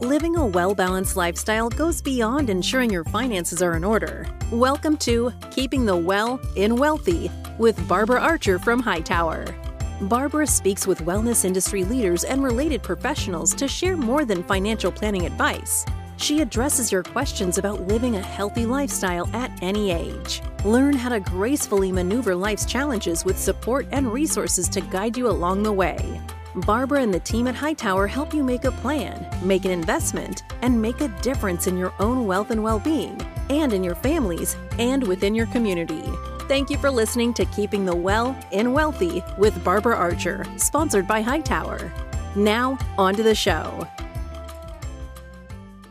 living a well-balanced lifestyle goes beyond ensuring your finances are in order. Welcome to Keeping the Well in Wealthy with Barbara Archer from Hightower. Barbara speaks with wellness industry leaders and related professionals to share more than financial planning advice. She addresses your questions about living a healthy lifestyle at any age. Learn how to gracefully maneuver life's challenges with support and resources to guide you along the way. Barbara and the team at Hightower help you make a plan, make an investment, and make a difference in your own wealth and well-being, and in your families, and within your community. Thank you for listening to Keeping the Well in Wealthy with Barbara Archer, sponsored by Hightower. Now, on to the show.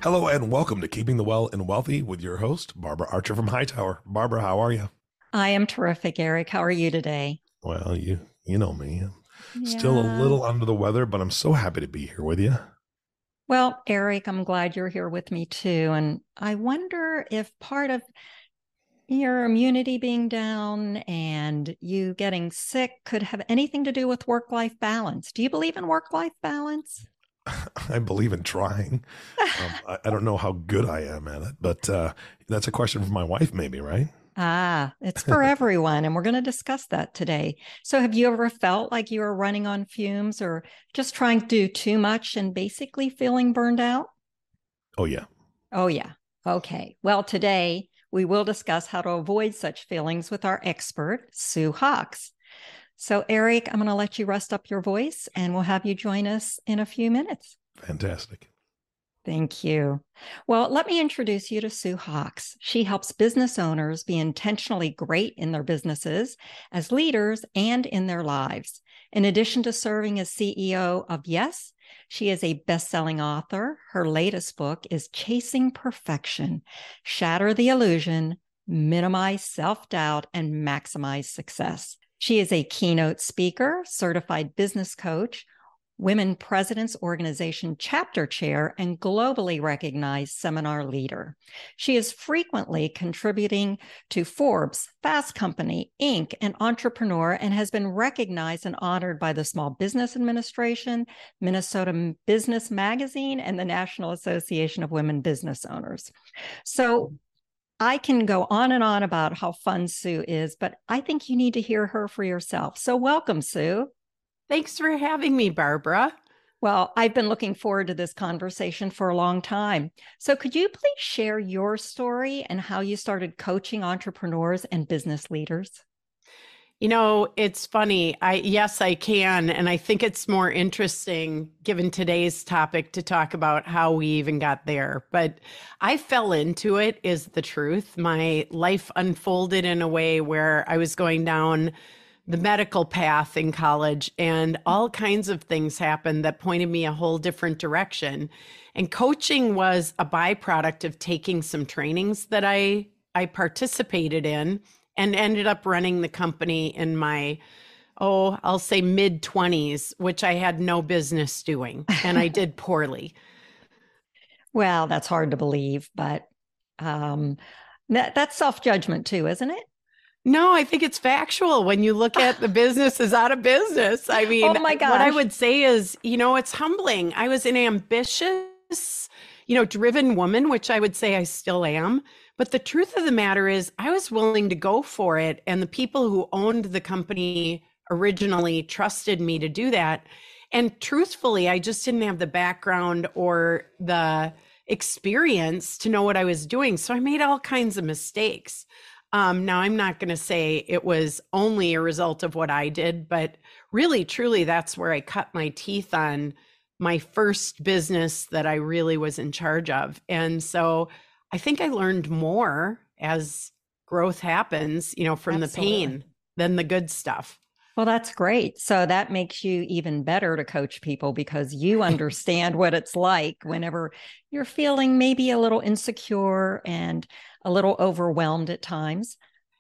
Hello and welcome to Keeping the Well and Wealthy with your host, Barbara Archer from Hightower. Barbara, how are you? I am terrific, Eric. How are you today? Well, you know me. Still a little under the weather, but I'm so happy to be here with you. Well, Eric, I'm glad you're here with me too. And I wonder if part of your immunity being down and you getting sick could have anything to do with work-life balance. Do you believe in work-life balance? I believe in trying. I don't know how good I am at it, but that's a question for my wife maybe, right? It's for everyone. And we're going to discuss that today. So have you ever felt like you were running on fumes or just trying to do too much and basically feeling burned out? Oh, yeah. Okay. Well, today we will discuss how to avoid such feelings with our expert, Sue Hawkes. So, Eric, I'm going to let you rest up your voice and we'll have you join us in a few minutes. Fantastic. Thank you. Well, let me introduce you to Sue Hawkes. She helps business owners be intentionally great in their businesses, as leaders, and in their lives. In addition to serving as CEO of YESS!, she is a best-selling author. Her latest book is Chasing Perfection, Shatter the Illusion, Minimize Self-Doubt, and Maximize Success. She is a keynote speaker, certified business coach, Women Presidents Organization chapter chair, and globally recognized seminar leader. She is frequently contributing to Forbes, Fast Company, Inc., and Entrepreneur, and has been recognized and honored by the Small Business Administration, Minnesota Business Magazine, and the National Association of Women Business Owners. So I can go on and on about how fun Sue is, but I think you need to hear her for yourself. So welcome, Sue. Thanks for having me, Barbara. Well, I've been looking forward to this conversation for a long time. So could you please share your story and how you started coaching entrepreneurs and business leaders? You know, it's funny. Yes, I can. And I think it's more interesting, given today's topic, to talk about how we even got there. But I fell into it, is the truth. My life unfolded in a way where I was going down the medical path in college, and all kinds of things happened that pointed me a whole different direction. And coaching was a byproduct of taking some trainings that I participated in, and ended up running the company in my, I'll say mid-20s, which I had no business doing, and I did poorly. Well, that's hard to believe, but that's self-judgment too, isn't it? No, I think it's factual. When you look at the business is out of business. I mean, oh my gosh. What I would say is, you know, it's humbling. I was an ambitious, driven woman, which I would say I still am. But the truth of the matter is I was willing to go for it. And the people who owned the company originally trusted me to do that. And truthfully, I just didn't have the background or the experience to know what I was doing. So I made all kinds of mistakes. Now, I'm not going to say it was only a result of what I did, but really, truly, that's where I cut my teeth on my first business that I really was in charge of. And so I think I learned more as growth happens, from Absolutely. The pain than the good stuff. Well, that's great. So that makes you even better to coach people because you understand what it's like whenever you're feeling maybe a little insecure and a little overwhelmed at times.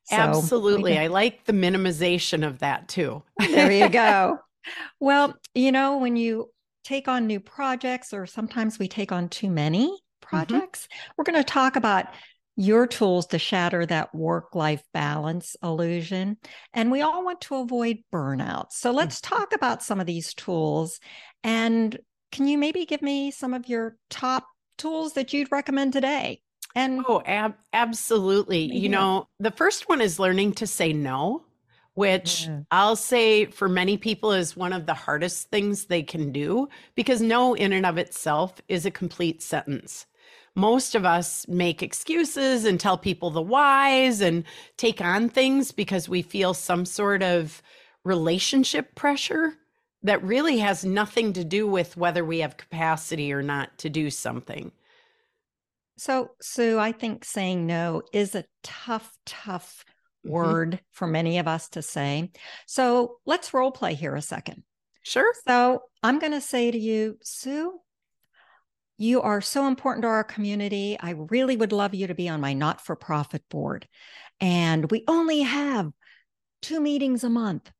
So Absolutely. I like the minimization of that too. There you go. Well, when you take on new projects, or sometimes we take on too many projects. Mm-hmm. We're going to talk about your tools to shatter that work-life balance illusion. And we all want to avoid burnout. So let's talk about some of these tools and Can you maybe give me some of your top tools that you'd recommend today? And absolutely. Yeah. You know, the first one is learning to say no, which I'll say for many people is one of the hardest things they can do, because no in and of itself is a complete sentence. Most of us make excuses and tell people the whys and take on things because we feel some sort of relationship pressure that really has nothing to do with whether we have capacity or not to do something. So, Sue, I think saying no is a tough word for many of us to say. So let's role play here a second. Sure. So I'm going to say to you, Sue, you are so important to our community. I really would love you to be on my not-for-profit board. And we only have 2 meetings a month.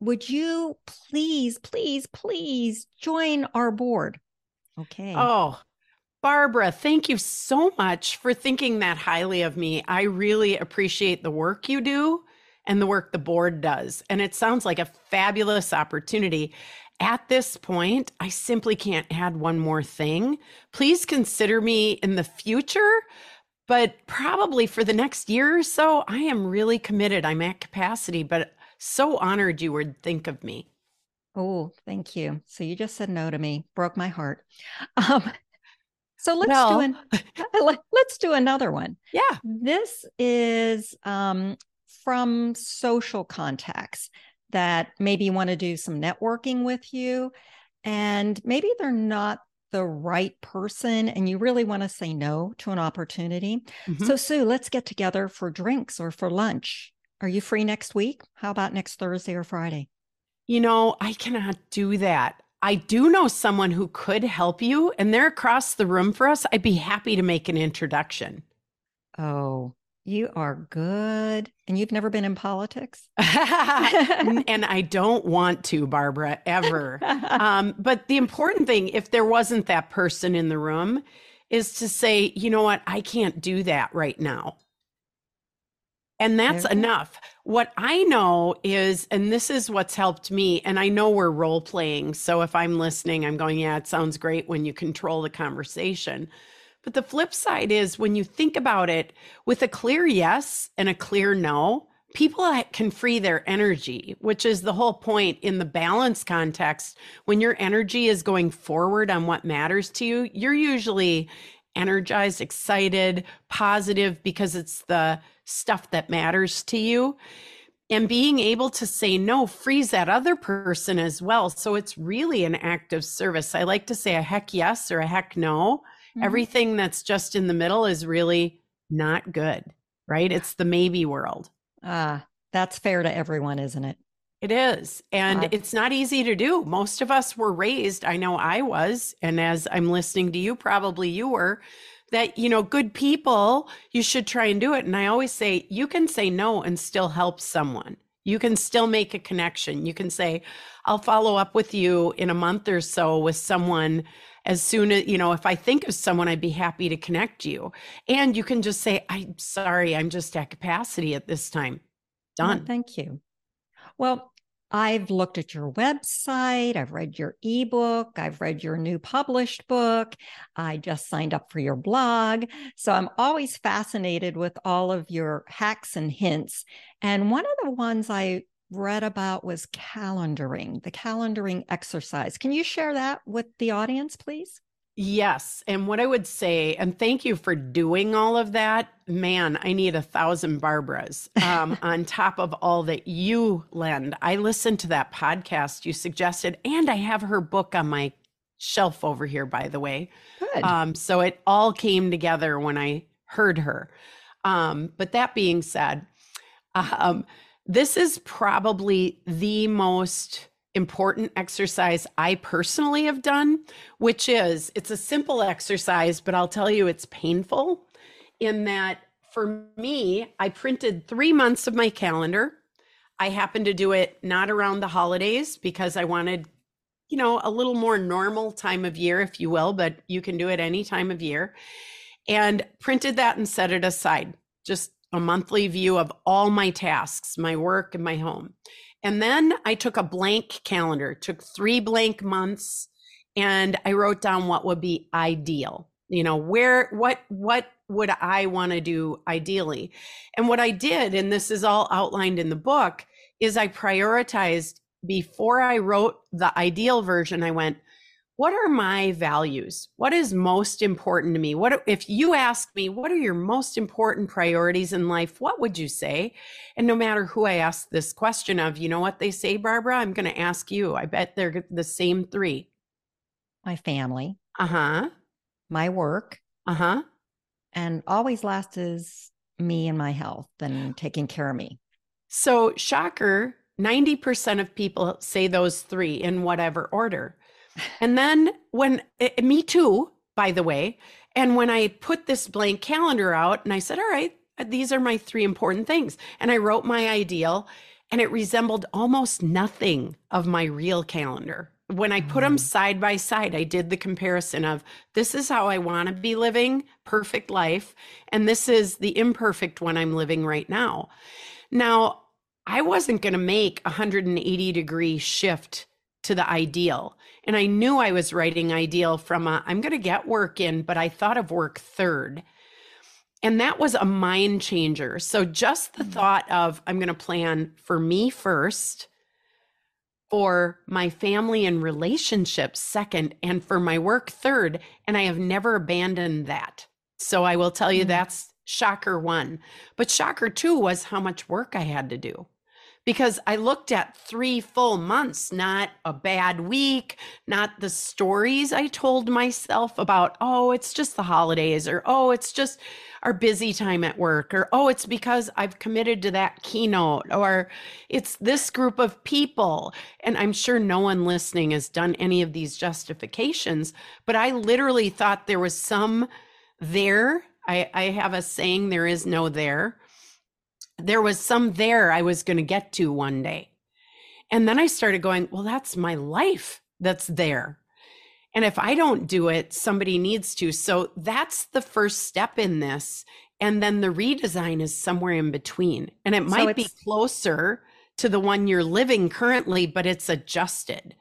Would you please, please, please join our board? Okay. Oh, Barbara, thank you so much for thinking that highly of me. I really appreciate the work you do and the work the board does. And it sounds like a fabulous opportunity. At this point, I simply can't add one more thing. Please consider me in the future, but probably for the next year or so, I am really committed. I'm at capacity, but so honored you would think of me. Oh, thank you. So you just said no to me. Broke my heart. So let's do another one. Yeah. This is from social contacts that maybe want to do some networking with you, and maybe they're not the right person and you really want to say no to an opportunity. Mm-hmm. So Sue, let's get together for drinks or for lunch. Are you free next week? How about next Thursday or Friday? You know, I cannot do that. I do know someone who could help you, and they're across the room for us. I'd be happy to make an introduction. Oh, you are good. And you've never been in politics? And I don't want to, Barbara, ever. But the important thing, if there wasn't that person in the room, is to say, you know what, I can't do that right now. And that's enough. What I know is, and this is what's helped me, and I know we're role playing. So if I'm listening, I'm going, yeah, it sounds great when you control the conversation. But the flip side is when you think about it with a clear yes and a clear no, people can free their energy, which is the whole point in the balance context. When your energy is going forward on what matters to you, you're usually energized, excited, positive, because it's the stuff that matters to you. And being able to say no frees that other person as well. So it's really an act of service. I like to say a heck yes or a heck no. Mm-hmm. Everything that's just in the middle is really not good, right? It's the maybe world. That's fair to everyone, isn't it? It is. And it's not easy to do. Most of us were raised, I know I was, and as I'm listening to you, probably you were, that, you know, good people, you should try and do it. And I always say, you can say no and still help someone. You can still make a connection. You can say, I'll follow up with you in a month or so with someone. As soon as, you know, if I think of someone, I'd be happy to connect you. And you can just say, I'm sorry, I'm just at capacity at this time. Done. Well, thank you. Well, I've looked at your website, I've read your ebook, I've read your new published book, I just signed up for your blog. So I'm always fascinated with all of your hacks and hints. And one of the ones I read about was calendaring, the calendaring exercise. Can you share that with the audience, please? Yes. And what I would say, and thank you for doing all of that. Man, I need 1,000 Barbaras on top of all that you lend. I listened to that podcast you suggested, and I have her book on my shelf over here, by the way. Good. So it all came together when I heard her. But that being said, this is probably the most important exercise I personally have done, which is, it's a simple exercise, but I'll tell you it's painful in that for me, I printed 3 months of my calendar. I happened to do it not around the holidays because I wanted, you know, a little more normal time of year, if you will, but you can do it any time of year, and printed that and set it aside. Just a monthly view of all my tasks, my work and my home. And then I took a blank calendar, took 3 blank months, And I wrote down what would be ideal, you know, where, what would I want to do ideally? And what I did, and this is all outlined in the book, is I prioritized. Before I wrote the ideal version, I went, what are my values? What is most important to me? What, if you ask me, what are your most important priorities in life? What would you say? And no matter who I ask this question of, you know what they say, Barbara, I'm going to ask you. I bet they're the same three. My family. Uh-huh. My work. Uh-huh. And always last is me and my health and taking care of me. So shocker, 90% of people say those three in whatever order. And then when me too, by the way, and when I put this blank calendar out and I said, all right, these are my three important things. And I wrote my ideal and it resembled almost nothing of my real calendar. When I put them side by side, I did the comparison of this is how I want to be living, perfect life. And this is the imperfect one I'm living right now. Now, I wasn't going to make a 180-degree shift to the ideal. And I knew I was writing ideal from a, I'm going to get work in, but I thought of work third. And that was a mind changer. So just the thought of I'm going to plan for me first, for my family and relationships second, and for my work third. And I have never abandoned that. So I will tell you that's shocker one. But shocker two was how much work I had to do. Because I looked at 3 full months, not a bad week, not the stories I told myself about, oh, it's just the holidays, or oh, it's just our busy time at work, or oh, it's because I've committed to that keynote, or it's this group of people. And I'm sure no one listening has done any of these justifications, but I literally thought there was some there. I have a saying, there is no there. There was some there I was going to get to one day. And then I started going, well, that's my life that's there. And if I don't do it, somebody needs to. So that's the first step in this. And then the redesign is somewhere in between. And it might be closer to the one you're living currently, but it's adjusted.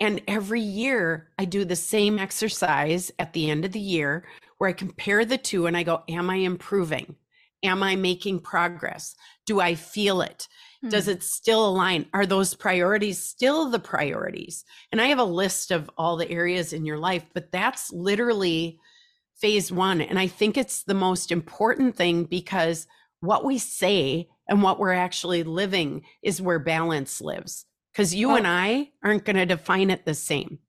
And every year I do the same exercise at the end of the year where I compare the two and I go, am I improving? Am I making progress? Do I feel it? Does it still align? Are those priorities still the priorities? And I have a list of all the areas in your life, but that's literally phase one. And I think it's the most important thing because what we say and what we're actually living is where balance lives. Because you and I aren't going to define it the same.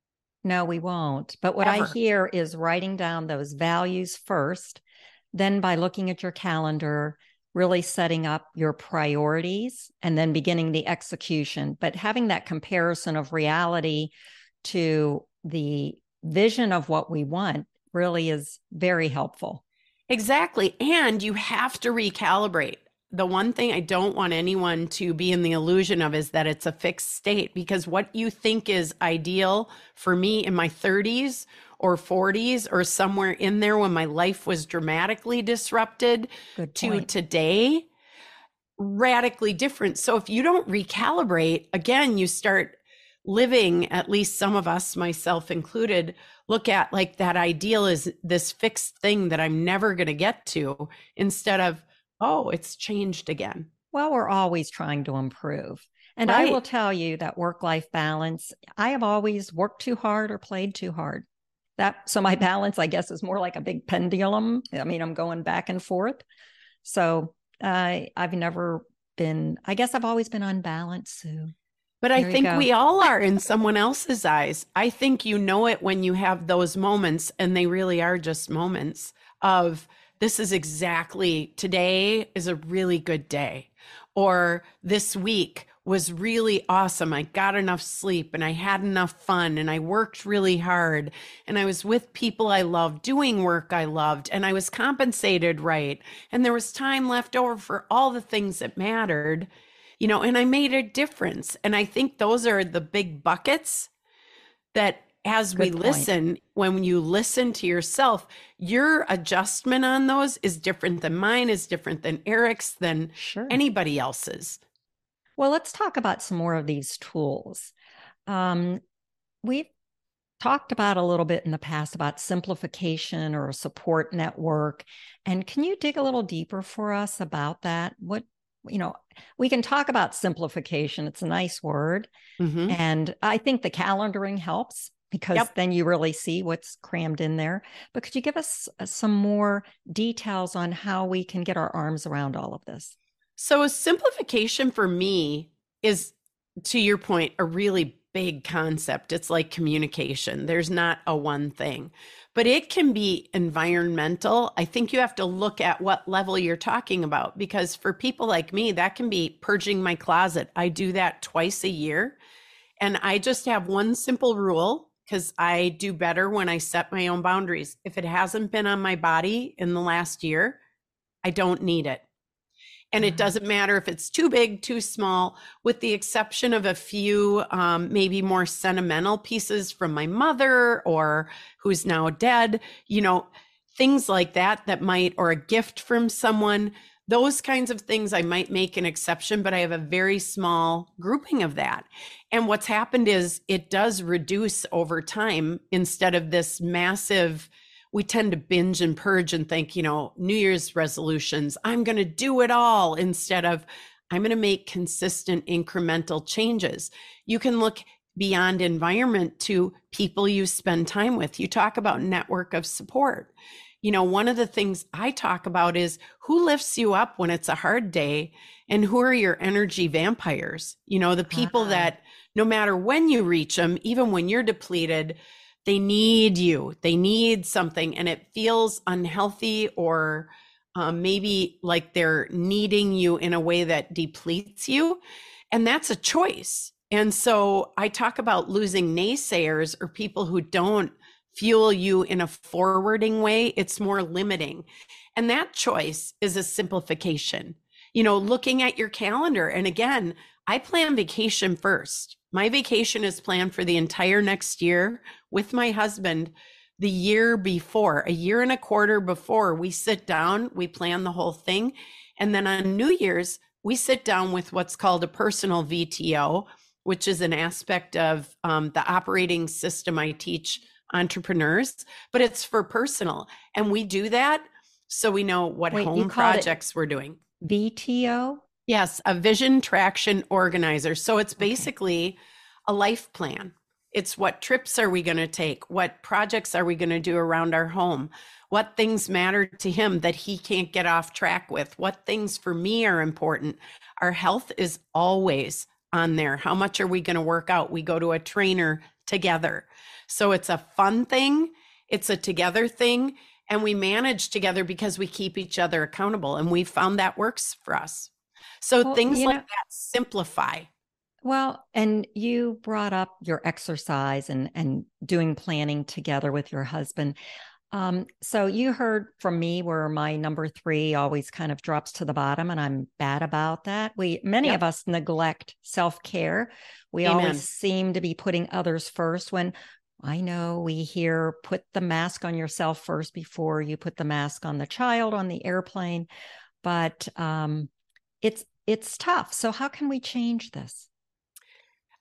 No, we won't. But what I hear is writing down those values first. Then by looking at your calendar, really setting up your priorities and then beginning the execution. But having that comparison of reality to the vision of what we want really is very helpful. Exactly. And you have to recalibrate. The one thing I don't want anyone to be in the illusion of is that it's a fixed state, because what you think is ideal for me in my 30s or 40s or somewhere in there when my life was dramatically disrupted to today, radically different. So if you don't recalibrate, again, you start living, at least some of us, myself included, look at like that ideal is this fixed thing that I'm never going to get to instead of, oh, it's changed again. Well, we're always trying to improve. And I will tell you that work-life balance, I have always worked too hard or played too hard. So my balance, I guess, is more like a big pendulum. I mean, I'm going back and forth. So I've never been, I guess I've always been unbalanced, Sue. But I think we all are in someone else's eyes. I think you know it when you have those moments, and they really are just moments of this is exactly, today is a really good day, or this week was really awesome. I got enough sleep and I had enough fun and I worked really hard and I was with people I loved, doing work I loved, and I was compensated right. And there was time left over for all the things that mattered, you know, and I made a difference. And I think those are the big buckets that as we listen, when you listen to yourself, your adjustment on those is different than mine, is different than Eric's, than anybody else's. Well, let's talk about some more of these tools. We've talked about a little bit in the past about simplification or a support network. And can you dig a little deeper for us about that? What, you know, we can talk about simplification. It's a nice word. Mm-hmm. And I think the calendaring helps because then you really see what's crammed in there. But could you give us some more details on how we can get our arms around all of this? So a simplification for me is, to your point, a really big concept. It's like communication. There's not a one thing, but it can be environmental. I think you have to look at what level you're talking about, because for people like me, that can be purging my closet. I do that twice a year. And I just have one simple rule, because I do better when I set my own boundaries. If it hasn't been on my body in the last year, I don't need it. And it doesn't matter if it's too big, too small, with the exception of a few maybe more sentimental pieces from my mother, or who's now dead, you know, things like that, that might, or a gift from someone, those kinds of things I might make an exception, but I have a very small grouping of that. And what's happened is it does reduce over time, instead of this massive, we tend to binge and purge and think, you know, New Year's resolutions, I'm going to do it all, instead of I'm going to make consistent incremental changes. You can look beyond environment to people you spend time with. You talk about network of support. You know, one of the things I talk about is who lifts you up when it's a hard day, and who are your energy vampires? You know, the people that no matter when you reach them, even when you're depleted, they need you, they need something, and it feels unhealthy, or maybe like they're needing you in a way that depletes you. And that's a choice. And so I talk about losing naysayers, or people who don't fuel you in a forwarding way. It's more limiting. And that choice is a simplification. You know, looking at your calendar. And again, I plan vacation first. My vacation is planned for the entire next year with my husband. The year before, a year and a quarter before, we sit down, we plan the whole thing. And then on New Year's, we sit down with what's called a personal VTO, which is an aspect of the operating system I teach entrepreneurs, but it's for personal. And we do that so we know what home projects we're doing. VTO? Yes, a vision traction organizer. So it's basically a life plan. It's what trips are we going to take? What projects are we going to do around our home? What things matter to him that he can't get off track with? What things for me are important? Our health is always on there. How much are we going to work out? We go to a trainer together. So it's a fun thing. It's a together thing. And we manage together because we keep each other accountable. And we found that works for us. So things like that simplify. Well, and you brought up your exercise and doing planning together with your husband. So you heard from me where my number 3 always kind of drops to the bottom, and I'm bad about that. Many of us neglect self-care. We always seem to be putting others first, when I know we hear put the mask on yourself first before you put the mask on the child on the airplane. But it's tough. So how can we change this?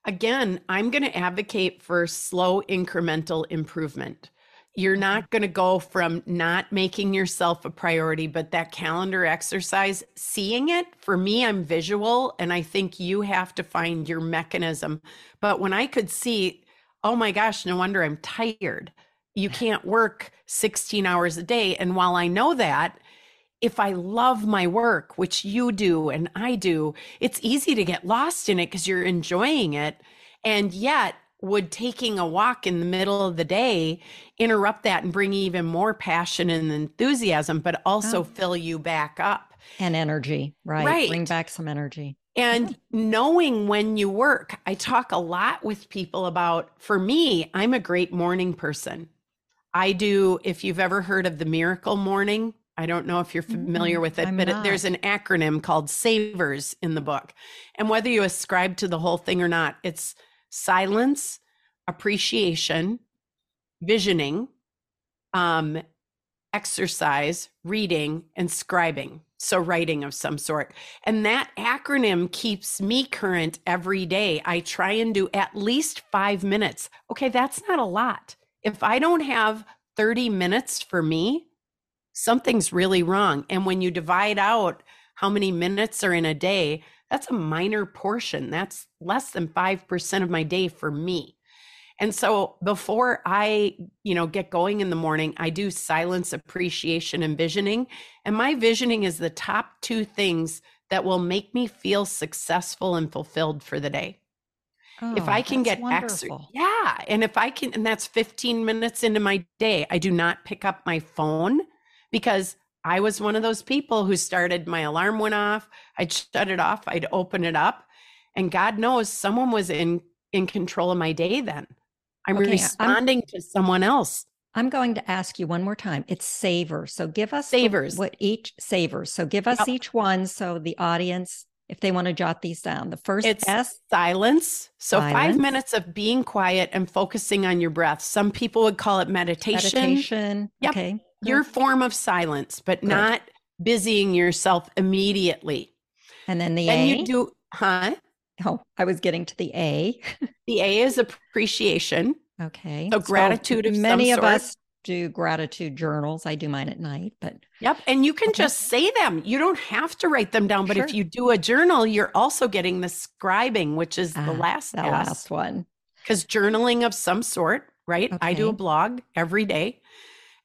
Again, I'm going to advocate for slow incremental improvement. You're not going to go from not making yourself a priority, but that calendar exercise, seeing it, for me, I'm visual, and I think you have to find your mechanism. But when I could see, oh my gosh, no wonder I'm tired. You can't work 16 hours a day. And while I know that, if I love my work, which you do and I do, it's easy to get lost in it because you're enjoying it. And yet, would taking a walk in the middle of the day interrupt that and bring even more passion and enthusiasm, but also fill you back up? And energy, right? Bring back some energy. And knowing when you work. I talk a lot with people about, for me, I'm a great morning person. I do, if you've ever heard of The Miracle Morning, I don't know if you're familiar with it, but there's an acronym called SAVERS in the book. And whether you ascribe to the whole thing or not, it's silence, appreciation, visioning, exercise, reading, and scribing. So writing of some sort. And that acronym keeps me current every day. I try and do at least 5 minutes. Okay, that's not a lot. If I don't have 30 minutes for me, something's really wrong. And when you divide out how many minutes are in a day, that's a minor portion. That's less than 5% of my day for me. And so before I, get going in the morning, I do silence, appreciation, and visioning. And my visioning is the top two things that will make me feel successful and fulfilled for the day. Oh, if I can get extra, yeah. And if I can, and that's 15 minutes into my day, I do not pick up my phone, because I was one of those people who started, my alarm went off, I'd shut it off, I'd open it up. And God knows someone was in control of my day then. I'm responding to someone else. I'm going to ask you one more time. It's SAVERS. So give us SAVERS. So give us each one. So the audience, if they want to jot these down, the first S, silence. So silence. 5 minutes of being quiet and focusing on your breath. Some people would call it meditation. Yep. Okay. Good. Your form of silence, but good. Not busying yourself immediately. And then you do, Oh, I was getting to the A. The A is appreciation. Okay. So gratitude of some sort. Many of us do gratitude journals. I do mine at night, but. Yep. And you can just say them. You don't have to write them down, but if you do a journal, you're also getting the scribing, which is the last one. Because journaling of some sort, right? Okay. I do a blog every day.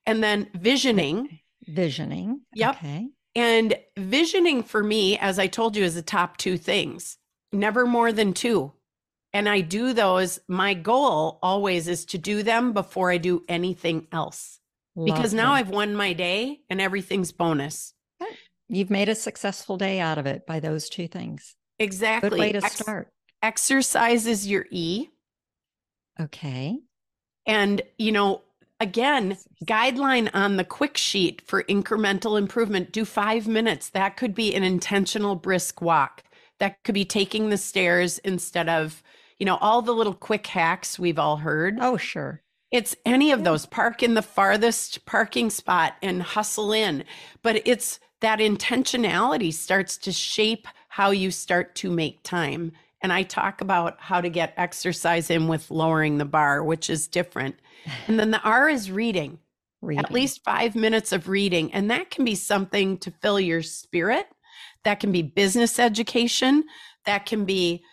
And then visioning. Yep. Okay. And visioning for me, as I told you, is the top two things. Never more than two. And I do those. My goal always is to do them before I do anything else. Now I've won my day and everything's bonus. You've made a successful day out of it by those two things. Exactly. Good way to start. Exercise is your E. Okay. And, again, guideline on the quick sheet for incremental improvement, do 5 minutes. That could be an intentional brisk walk. That could be taking the stairs instead of, all the little quick hacks we've all heard. Oh, sure. It's any of those. Park in the farthest parking spot and hustle in. But it's that intentionality starts to shape how you start to make time. And I talk about how to get exercise in with lowering the bar, which is different. And then the R is reading. At least 5 minutes of reading. And that can be something to fill your spirit. That can be business education. That can be,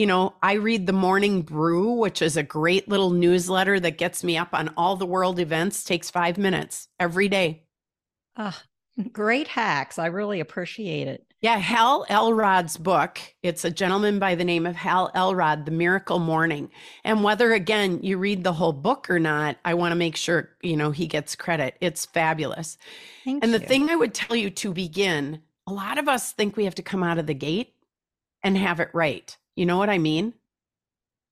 I read the Morning Brew, which is a great little newsletter that gets me up on all the world events, takes 5 minutes every day. Great hacks. I really appreciate it. Yeah. Hal Elrod's book. It's a gentleman by the name of Hal Elrod, The Miracle Morning. And whether, again, you read the whole book or not, I want to make sure, he gets credit. It's fabulous. Thank you. The thing I would tell you to begin, a lot of us think we have to come out of the gate and have it right. You know what I mean?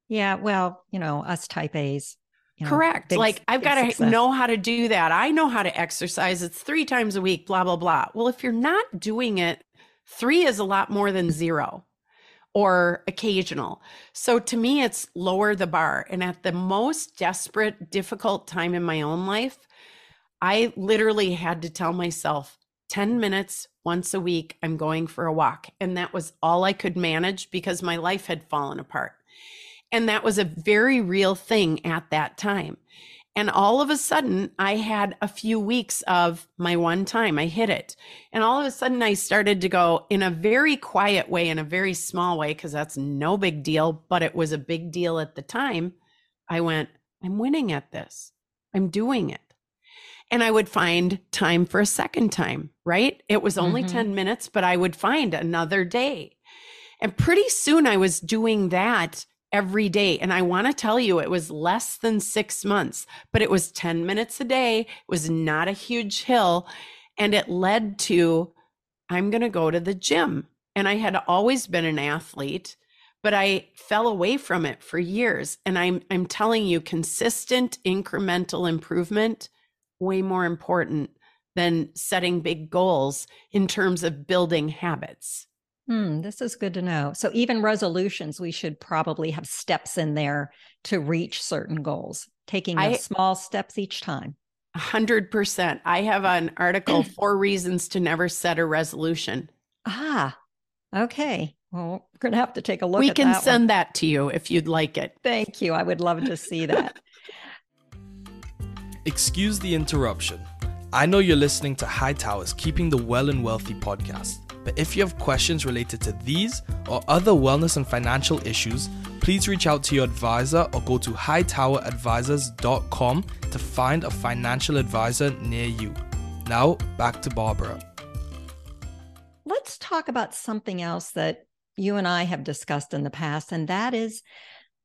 Yeah. Well, us type A's. Correct. I've got to know how to do that. I know how to exercise. It's 3 times a week, blah, blah, blah. Well, if you're not doing it, 3 is a lot more than 0 or occasional. So to me, it's lower the bar. And at the most desperate, difficult time in my own life, I literally had to tell myself, 10 minutes once a week, I'm going for a walk. And that was all I could manage because my life had fallen apart. And that was a very real thing at that time. And all of a sudden, I had a few weeks of my one time, I hit it. And all of a sudden, I started to go in a very quiet way, in a very small way, because that's no big deal, but it was a big deal at the time. I went, I'm winning at this. I'm doing it. And I would find time for a second time, right? It was only 10 minutes, but I would find another day. And pretty soon I was doing that every day. And I want to tell you, it was less than 6 months, but it was 10 minutes a day. It was not a huge hill. And it led to, I'm going to go to the gym. And I had always been an athlete, but I fell away from it for years. And I'm telling you, consistent incremental improvement way more important than setting big goals in terms of building habits. This is good to know. So even resolutions, we should probably have steps in there to reach certain goals, taking small steps each time. 100%. I have an article, 4 reasons to never set a resolution. Ah, okay. Well, we're going to have to take a look at that. We can send that to you if you'd like it. Thank you. I would love to see that. Excuse the interruption. I know you're listening to Hightower's Keeping the Well and Wealthy podcast, but if you have questions related to these or other wellness and financial issues, please reach out to your advisor or go to hightoweradvisors.com to find a financial advisor near you. Now, back to Barbara. Let's talk about something else that you and I have discussed in the past, and that is,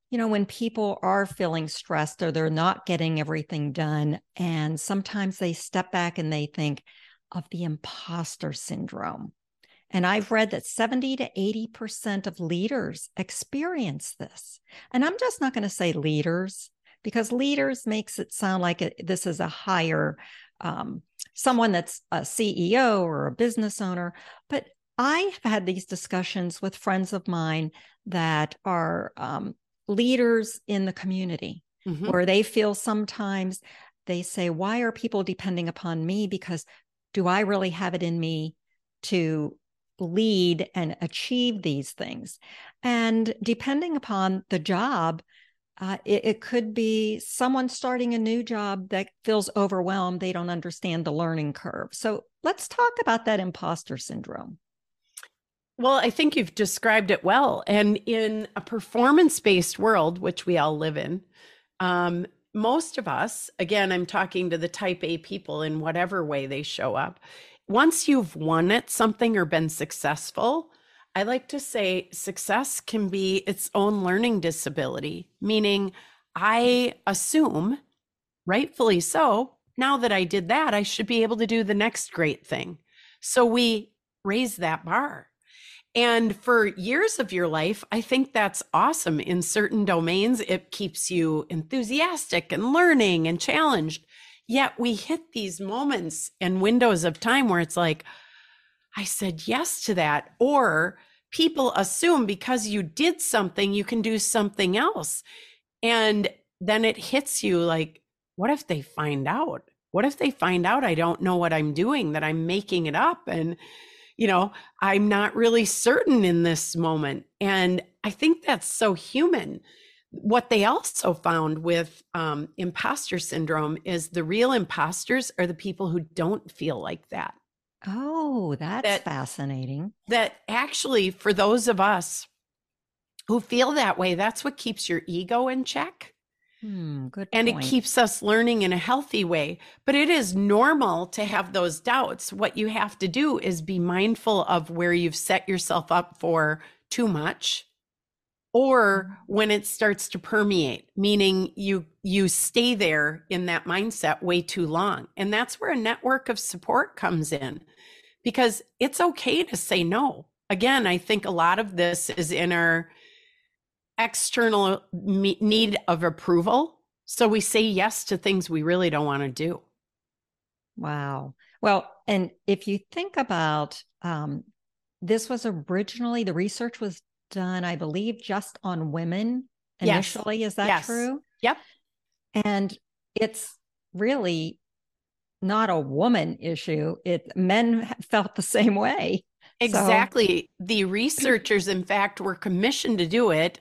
you know, when people are feeling stressed or they're not getting everything done, and sometimes they step back and they think of the imposter syndrome. And I've read that 70 to 80% of leaders experience this. And I'm just not going to say leaders, because leaders makes it sound like this is a higher, someone that's a CEO or a business owner. But I've had these discussions with friends of mine that are leaders in the community, mm-hmm. where they feel sometimes they say, why are people depending upon me? Because do I really have it in me to lead and achieve these things? And depending upon the job, it could be someone starting a new job that feels overwhelmed. They don't understand the learning curve. So let's talk about that imposter syndrome. Well, I think you've described it well. And in a performance-based world, which we all live in, most of us, again, I'm talking to the type A people in whatever way they show up. Once you've won at something or been successful, I like to say success can be its own learning disability, meaning I assume, rightfully so, now that I did that, I should be able to do the next great thing. So we raise that bar. And for years of your life, I think that's awesome. In certain domains, it keeps you enthusiastic and learning and challenged. Yet we hit these moments and windows of time where it's like, I said yes to that, or people assume because you did something, you can do something else. And then it hits you like, what if they find out? What if they find out I don't know what I'm doing, that I'm making it up? And, you know, I'm not really certain in this moment. And I think that's so human. What they also found with imposter syndrome is the real imposters are the people who don't feel like that. Oh, that's fascinating. That actually, for those of us who feel that way, that's what keeps your ego in check. Good and point. It keeps us learning in a healthy way. But it is normal to have those doubts. What you have to do is be mindful of where you've set yourself up for too much, or when it starts to permeate, meaning you stay there in that mindset way too long. And that's where a network of support comes in, because it's okay to say no. Again, I think a lot of this is in our external need of approval. So we say yes to things we really don't want to do. Wow. Well, and if you think about this was originally, the research was done, I believe, just on women initially. Yes. Is that true? Yep. And it's really not a woman issue. Men felt the same way. Exactly. So. The researchers, in fact, were commissioned to do it.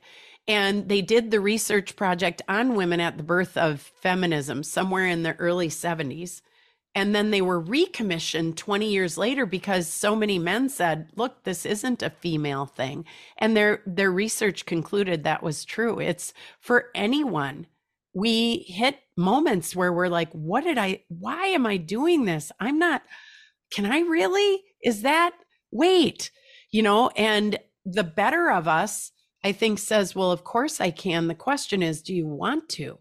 And they did the research project on women at the birth of feminism somewhere in the early 70s. And then they were recommissioned 20 years later because so many men said, look, this isn't a female thing. And their research concluded that was true. It's for anyone. We hit moments where we're like, why am I doing this? Can I really? Wait, you know, and the better of us, I think, says, well, of course I can. The question is, do you want to?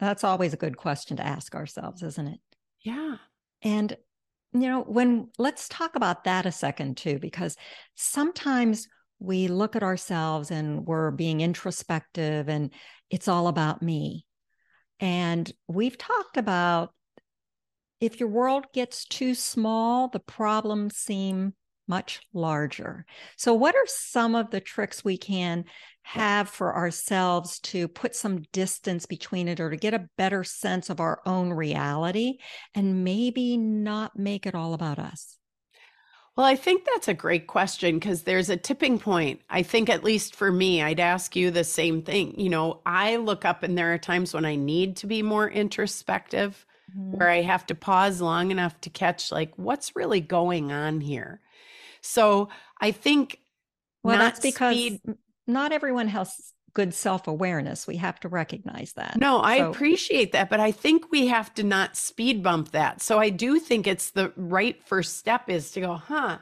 That's always a good question to ask ourselves, isn't it? Yeah. And, you know, let's talk about that a second too, because sometimes we look at ourselves and we're being introspective and it's all about me. And we've talked about if your world gets too small, the problems seem much larger. So what are some of the tricks we can have for ourselves to put some distance between it, or to get a better sense of our own reality and maybe not make it all about us? Well, I think that's a great question, because there's a tipping point. I think, at least for me, I'd ask you the same thing. You know, I look up and there are times when I need to be more introspective, where I have to pause long enough to catch, like, what's really going on here? So I think, well, that's because not everyone has good self-awareness. We have to recognize that. No, I appreciate that, but I think we have to not speed bump that. So I do think it's the right first step is to go,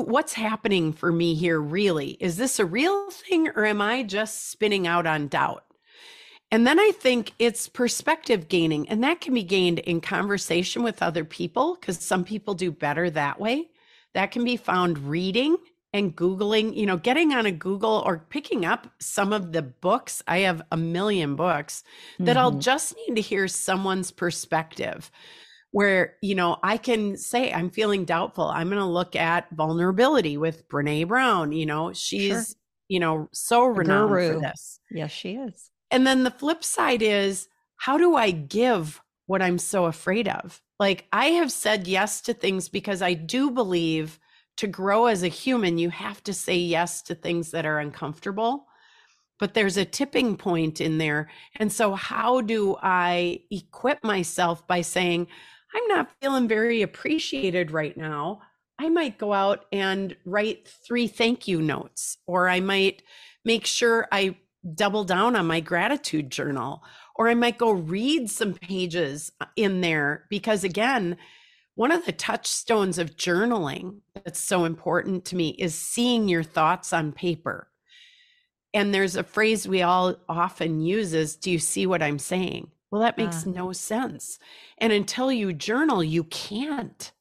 what's happening for me here really? Is this a real thing, or am I just spinning out on doubt? And then I think it's perspective gaining, and that can be gained in conversation with other people, because some people do better that way. That can be found reading and Googling, you know, getting on a Google or picking up some of the books. I have a million books that I'll just need to hear someone's perspective, where, you know, I can say, I'm feeling doubtful. I'm going to look at vulnerability with Brene Brown. You know, she's, you know, so renowned for this. Yes, she is. And then the flip side is, how do I give what I'm so afraid of? Like, I have said yes to things because I do believe to grow as a human, you have to say yes to things that are uncomfortable, but there's a tipping point in there. And so how do I equip myself by saying, I'm not feeling very appreciated right now. I might go out and write 3 thank you notes, or I might make sure I double down on my gratitude journal, or I might go read some pages in there. Because again, one of the touchstones of journaling that's so important to me is seeing your thoughts on paper. And there's a phrase we all often use is, do you see what I'm saying? Well, that makes no sense. And until you journal, you can't.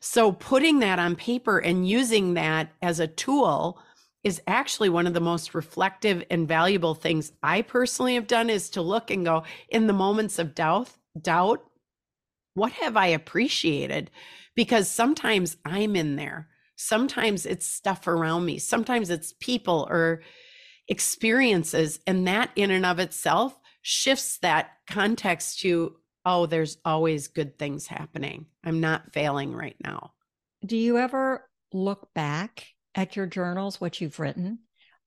So putting that on paper and using that as a tool is actually one of the most reflective and valuable things I personally have done, is to look and go, in the moments of doubt, what have I appreciated? Because sometimes I'm in there. Sometimes it's stuff around me. Sometimes it's people or experiences. And that in and of itself shifts that context to, oh, there's always good things happening. I'm not failing right now. Do you ever look back at your journals, what you've written,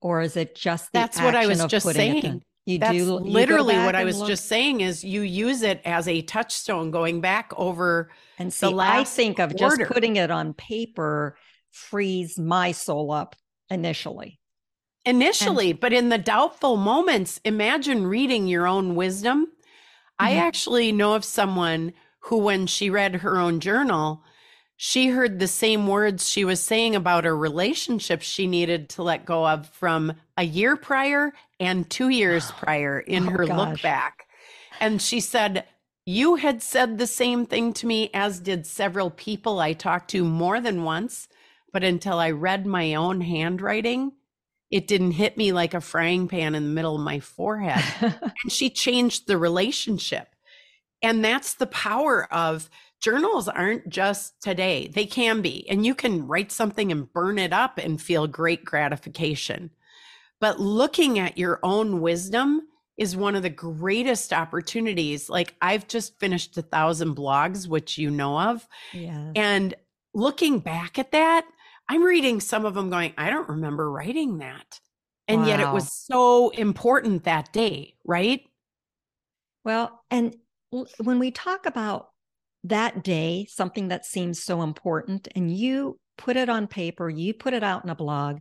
or is it just the action of putting it in? That's what I was just saying. Literally what I was just saying is, you use it as a touchstone, going back over and see, the last I think of order. Just putting it on paper frees my soul up initially, but in the doubtful moments, imagine reading your own wisdom. I actually know of someone who, when she read her own journal, she heard the same words she was saying about her relationship she needed to let go of from a year prior and 2 years prior in her look back. And she said, you had said the same thing to me, as did several people I talked to more than once, but until I read my own handwriting, it didn't hit me like a frying pan in the middle of my forehead. And she changed the relationship. And that's the power of journals. Aren't just today. They can be, and you can write something and burn it up and feel great gratification. But looking at your own wisdom is one of the greatest opportunities. Like, I've just finished 1,000 blogs, which you know of. Yes. And looking back at that, I'm reading some of them going, I don't remember writing that. And yet it was so important that day, right? Well, and when we talk about that day, something that seems so important, and you put it on paper, you put it out in a blog.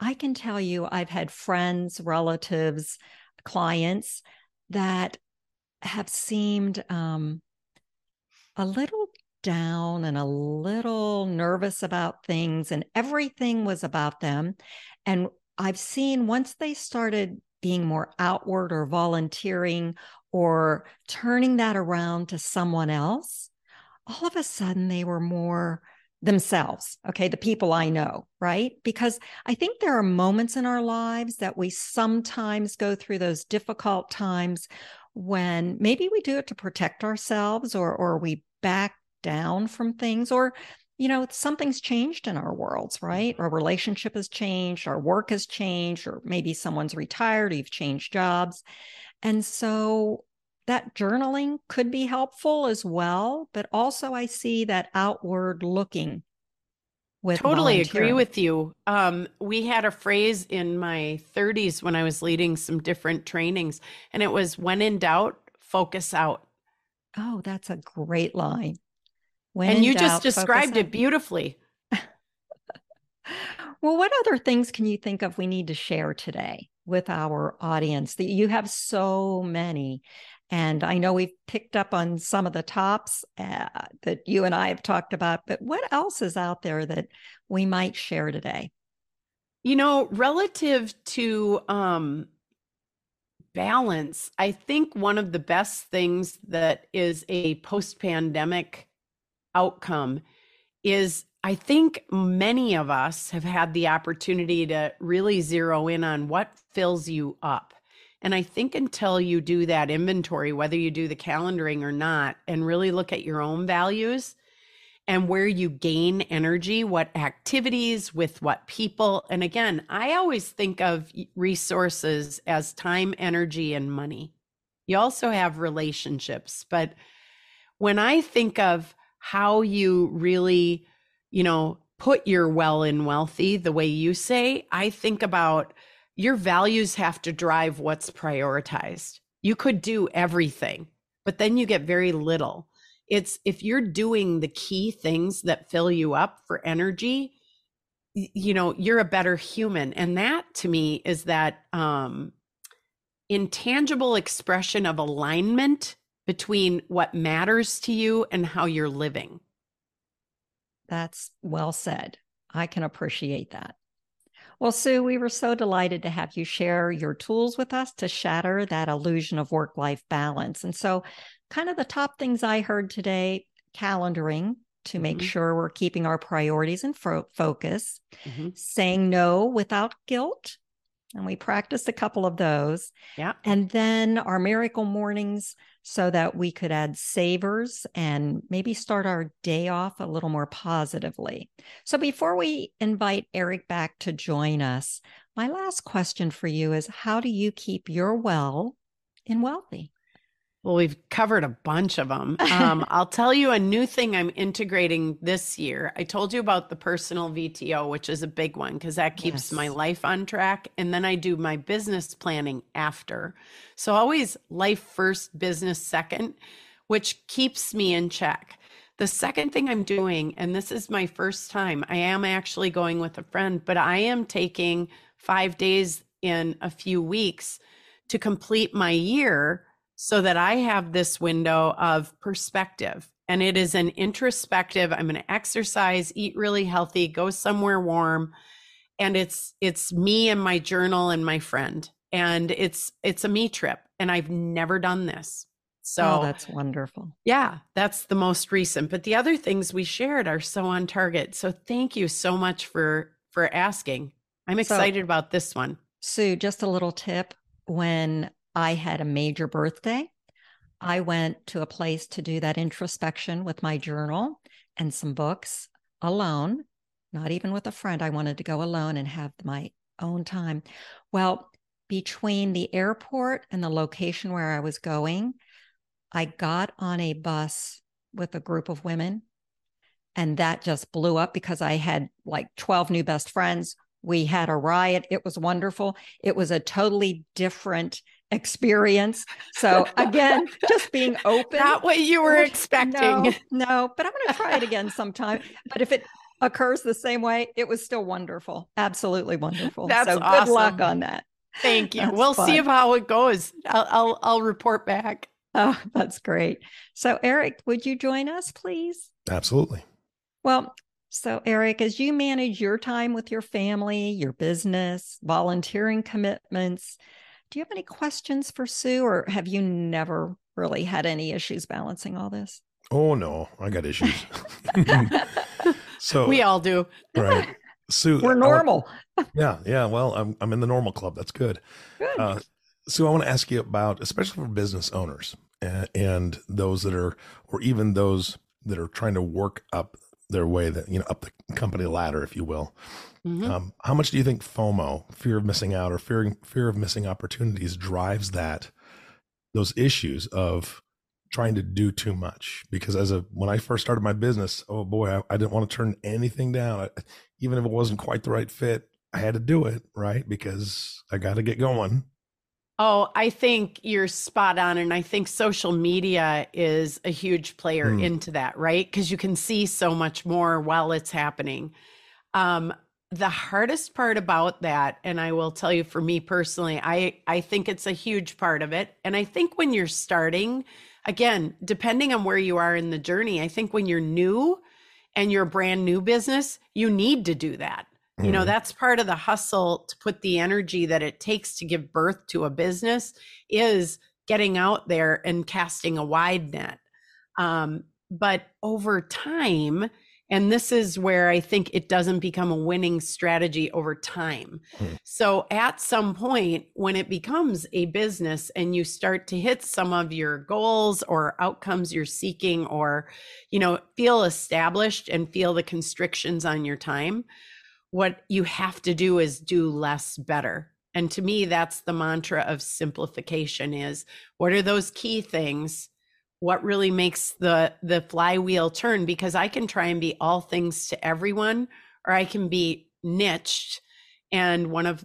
I can tell you, I've had friends, relatives, clients that have seemed a little down and a little nervous about things, and everything was about them. And I've seen, once they started being more outward or volunteering or turning that around to someone else, all of a sudden they were more themselves. Okay. The people I know, right? Because I think there are moments in our lives that we sometimes go through those difficult times when maybe we do it to protect ourselves, or we back down from things, or, you know, something's changed in our worlds, right? Our relationship has changed, our work has changed, or maybe someone's retired, you've changed jobs. And so that journaling could be helpful as well, but also I see that outward looking with totally agree with you. We had a phrase in my 30s when I was leading some different trainings, and it was, when in doubt, focus out. Oh, that's a great line. When and you doubt, just described it beautifully. Well, what other things can you think of we need to share today with our audience? You have so many. And I know we've picked up on some of the tops that you and I have talked about, but what else is out there that we might share today? You know, relative to balance, I think one of the best things that is a post-pandemic outcome is, I think many of us have had the opportunity to really zero in on what fills you up. And I think until you do that inventory, whether you do the calendaring or not, and really look at your own values and where you gain energy, what activities, with what people. And again, I always think of resources as time, energy, and money. You also have relationships. But when I think of how you really, you know, put your well in wealthy, the way you say, I think about your values have to drive what's prioritized. You could do everything, but then you get very little. It's if you're doing the key things that fill you up for energy, you know, you're a better human. And that to me is that intangible expression of alignment between what matters to you and how you're living. That's well said. I can appreciate that. Well, Sue, we were so delighted to have you share your tools with us to shatter that illusion of work-life balance. And so kind of the top things I heard today, calendaring to make sure we're keeping our priorities in focus, saying no without guilt. And we practiced a couple of those. Yeah. And then our miracle mornings so that we could add savers and maybe start our day off a little more positively. So before we invite Eric back to join us, my last question for you is, how do you keep your well and wealthy? Well, we've covered a bunch of them. I'll tell you a new thing I'm integrating this year. I told you about the personal VTO, which is a big one because that keeps my life on track. And then I do my business planning after. So always life first, business second, which keeps me in check. The second thing I'm doing, and this is my first time, I am actually going with a friend, but I am taking 5 days in a few weeks to complete my year so that I have this window of perspective. And it is an introspective, I'm going to exercise, eat really healthy, go somewhere warm. And it's me and my journal and my friend. And it's a me trip. And I've never done this. So that's wonderful. Yeah, that's the most recent. But the other things we shared are so on target. So thank you so much for asking. I'm excited about this one. Sue, just a little tip. When I had a major birthday, I went to a place to do that introspection with my journal and some books alone, not even with a friend. I wanted to go alone and have my own time. Well, between the airport and the location where I was going, I got on a bus with a group of women, and that just blew up because I had like 12 new best friends. We had a riot. It was wonderful. It was a totally different experience. So again, just being open. Not what you were expecting. No, but I'm going to try it again sometime. But if it occurs the same way, it was still wonderful. Absolutely wonderful. That's so awesome. Good luck on that. Thank you. That's we'll fun. See how it goes. I'll report back. Oh, that's great. So Eric, would you join us, please? Absolutely. Well, so Eric, as you manage your time with your family, your business, volunteering commitments, do you have any questions for Sue, or have you never really had any issues balancing all this? Oh, no, I got issues. So we all do. Right. Sue, we're normal. Yeah. Well, I'm in the normal club. That's good. Good. Sue, I want to ask you about, especially for business owners and those that are, or even those that are trying to work up their way, that, you know, up the company ladder, if you will. Mm-hmm. How much do you think FOMO, fear of missing out, or fear of missing opportunities, drives that, those issues of trying to do too much? Because when I first started my business, oh boy, I didn't want to turn anything down. Even if it wasn't quite the right fit, I had to do it, right? Because I got to get going. Oh, I think you're spot on. And I think social media is a huge player into that, right? Because you can see so much more while it's happening. The hardest part about that, and I will tell you for me personally, I think it's a huge part of it. And I think when you're starting, again, depending on where you are in the journey, I think when you're new and you're a brand new business, you need to do that. You know, that's part of the hustle, to put the energy that it takes to give birth to a business is getting out there and casting a wide net. But over time, and this is where I think it doesn't become a winning strategy over time. So at some point when it becomes a business and you start to hit some of your goals or outcomes you're seeking, or, you know, feel established and feel the constrictions on your time, what you have to do is do less better. And to me, that's the mantra of simplification is, what are those key things? What really makes the flywheel turn? Because I can try and be all things to everyone, or I can be niched. And one of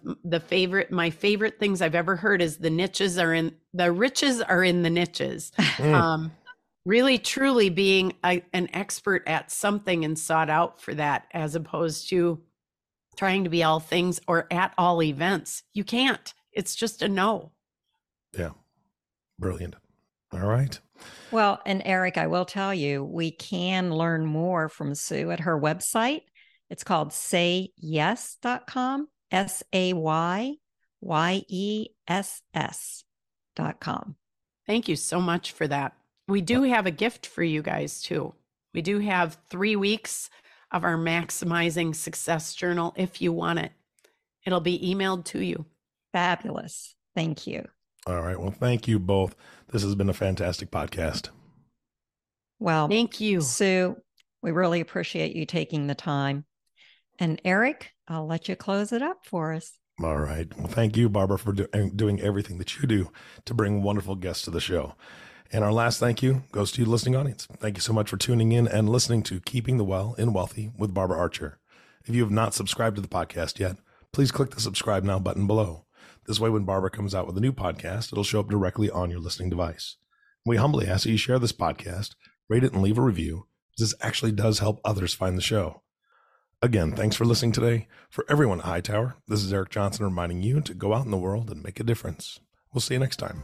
my favorite things I've ever heard is the riches are in the niches. Really, truly being an expert at something and sought out for that, as opposed to trying to be all things or at all events. You can't. It's just a no. Yeah. Brilliant. All right. Well, and Eric, I will tell you, we can learn more from Sue at her website. It's called sayyess.com, SAYYESS.com. Thank you so much for that. We do have a gift for you guys too. We do have 3 weeks of our Maximizing Success Journal, if you want it. It'll be emailed to you. Fabulous. Thank you. All right. Well, thank you both. This has been a fantastic podcast. Well, thank you, Sue. We really appreciate you taking the time. And Eric, I'll let you close it up for us. All right. Well, thank you, Barbara, for doing everything that you do to bring wonderful guests to the show. And our last thank you goes to you, listening audience. Thank you so much for tuning in and listening to Keeping the Well in Wealthy with Barbara Archer. If you have not subscribed to the podcast yet, please click the subscribe now button below. This way, when Barbara comes out with a new podcast, it'll show up directly on your listening device. We humbly ask that you share this podcast, rate it, and leave a review, because this actually does help others find the show. Again, thanks for listening today. For everyone at Hightower, this is Eric Johnson reminding you to go out in the world and make a difference. We'll see you next time.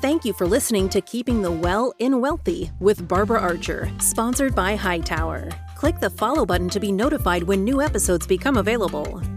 Thank you for listening to Keeping the Well in Wealthy with Barbara Archer, sponsored by Hightower. Click the follow button to be notified when new episodes become available.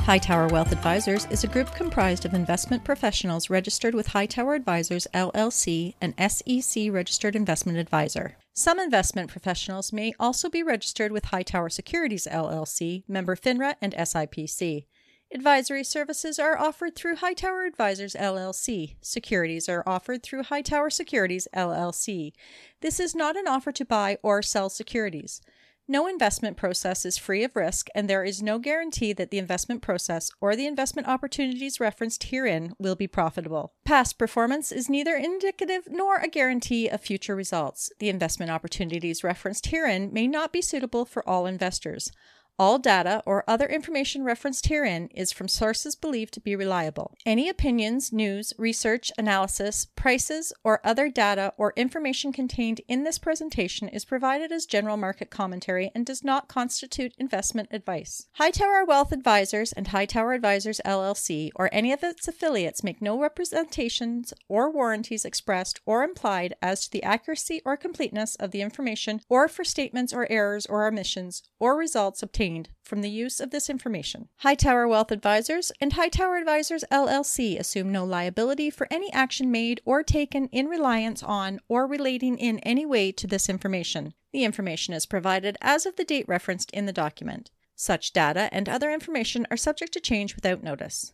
Hightower Wealth Advisors is a group comprised of investment professionals registered with Hightower Advisors, LLC, an SEC registered investment advisor. Some investment professionals may also be registered with Hightower Securities, LLC, member FINRA and SIPC. Advisory services are offered through Hightower Advisors, LLC. Securities are offered through Hightower Securities, LLC. This is not an offer to buy or sell securities. No investment process is free of risk, and there is no guarantee that the investment process or the investment opportunities referenced herein will be profitable. Past performance is neither indicative nor a guarantee of future results. The investment opportunities referenced herein may not be suitable for all investors. All data or other information referenced herein is from sources believed to be reliable. Any opinions, news, research, analysis, prices, or other data or information contained in this presentation is provided as general market commentary and does not constitute investment advice. Hightower Wealth Advisors and Hightower Advisors LLC or any of its affiliates make no representations or warranties expressed or implied as to the accuracy or completeness of the information or for statements or errors or omissions or results obtained gained from the use of this information. Hightower Wealth Advisors and Hightower Advisors LLC assume no liability for any action made or taken in reliance on or relating in any way to this information. The information is provided as of the date referenced in the document. Such data and other information are subject to change without notice.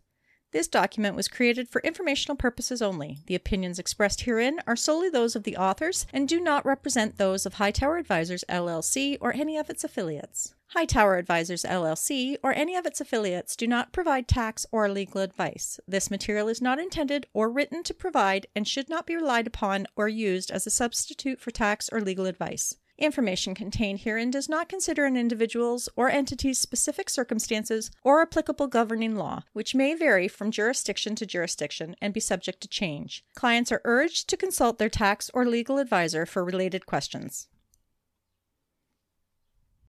This document was created for informational purposes only. The opinions expressed herein are solely those of the authors and do not represent those of Hightower Advisors LLC or any of its affiliates. Hightower Advisors LLC or any of its affiliates do not provide tax or legal advice. This material is not intended or written to provide and should not be relied upon or used as a substitute for tax or legal advice. Information contained herein does not consider an individual's or entity's specific circumstances or applicable governing law, which may vary from jurisdiction to jurisdiction and be subject to change. Clients are urged to consult their tax or legal advisor for related questions.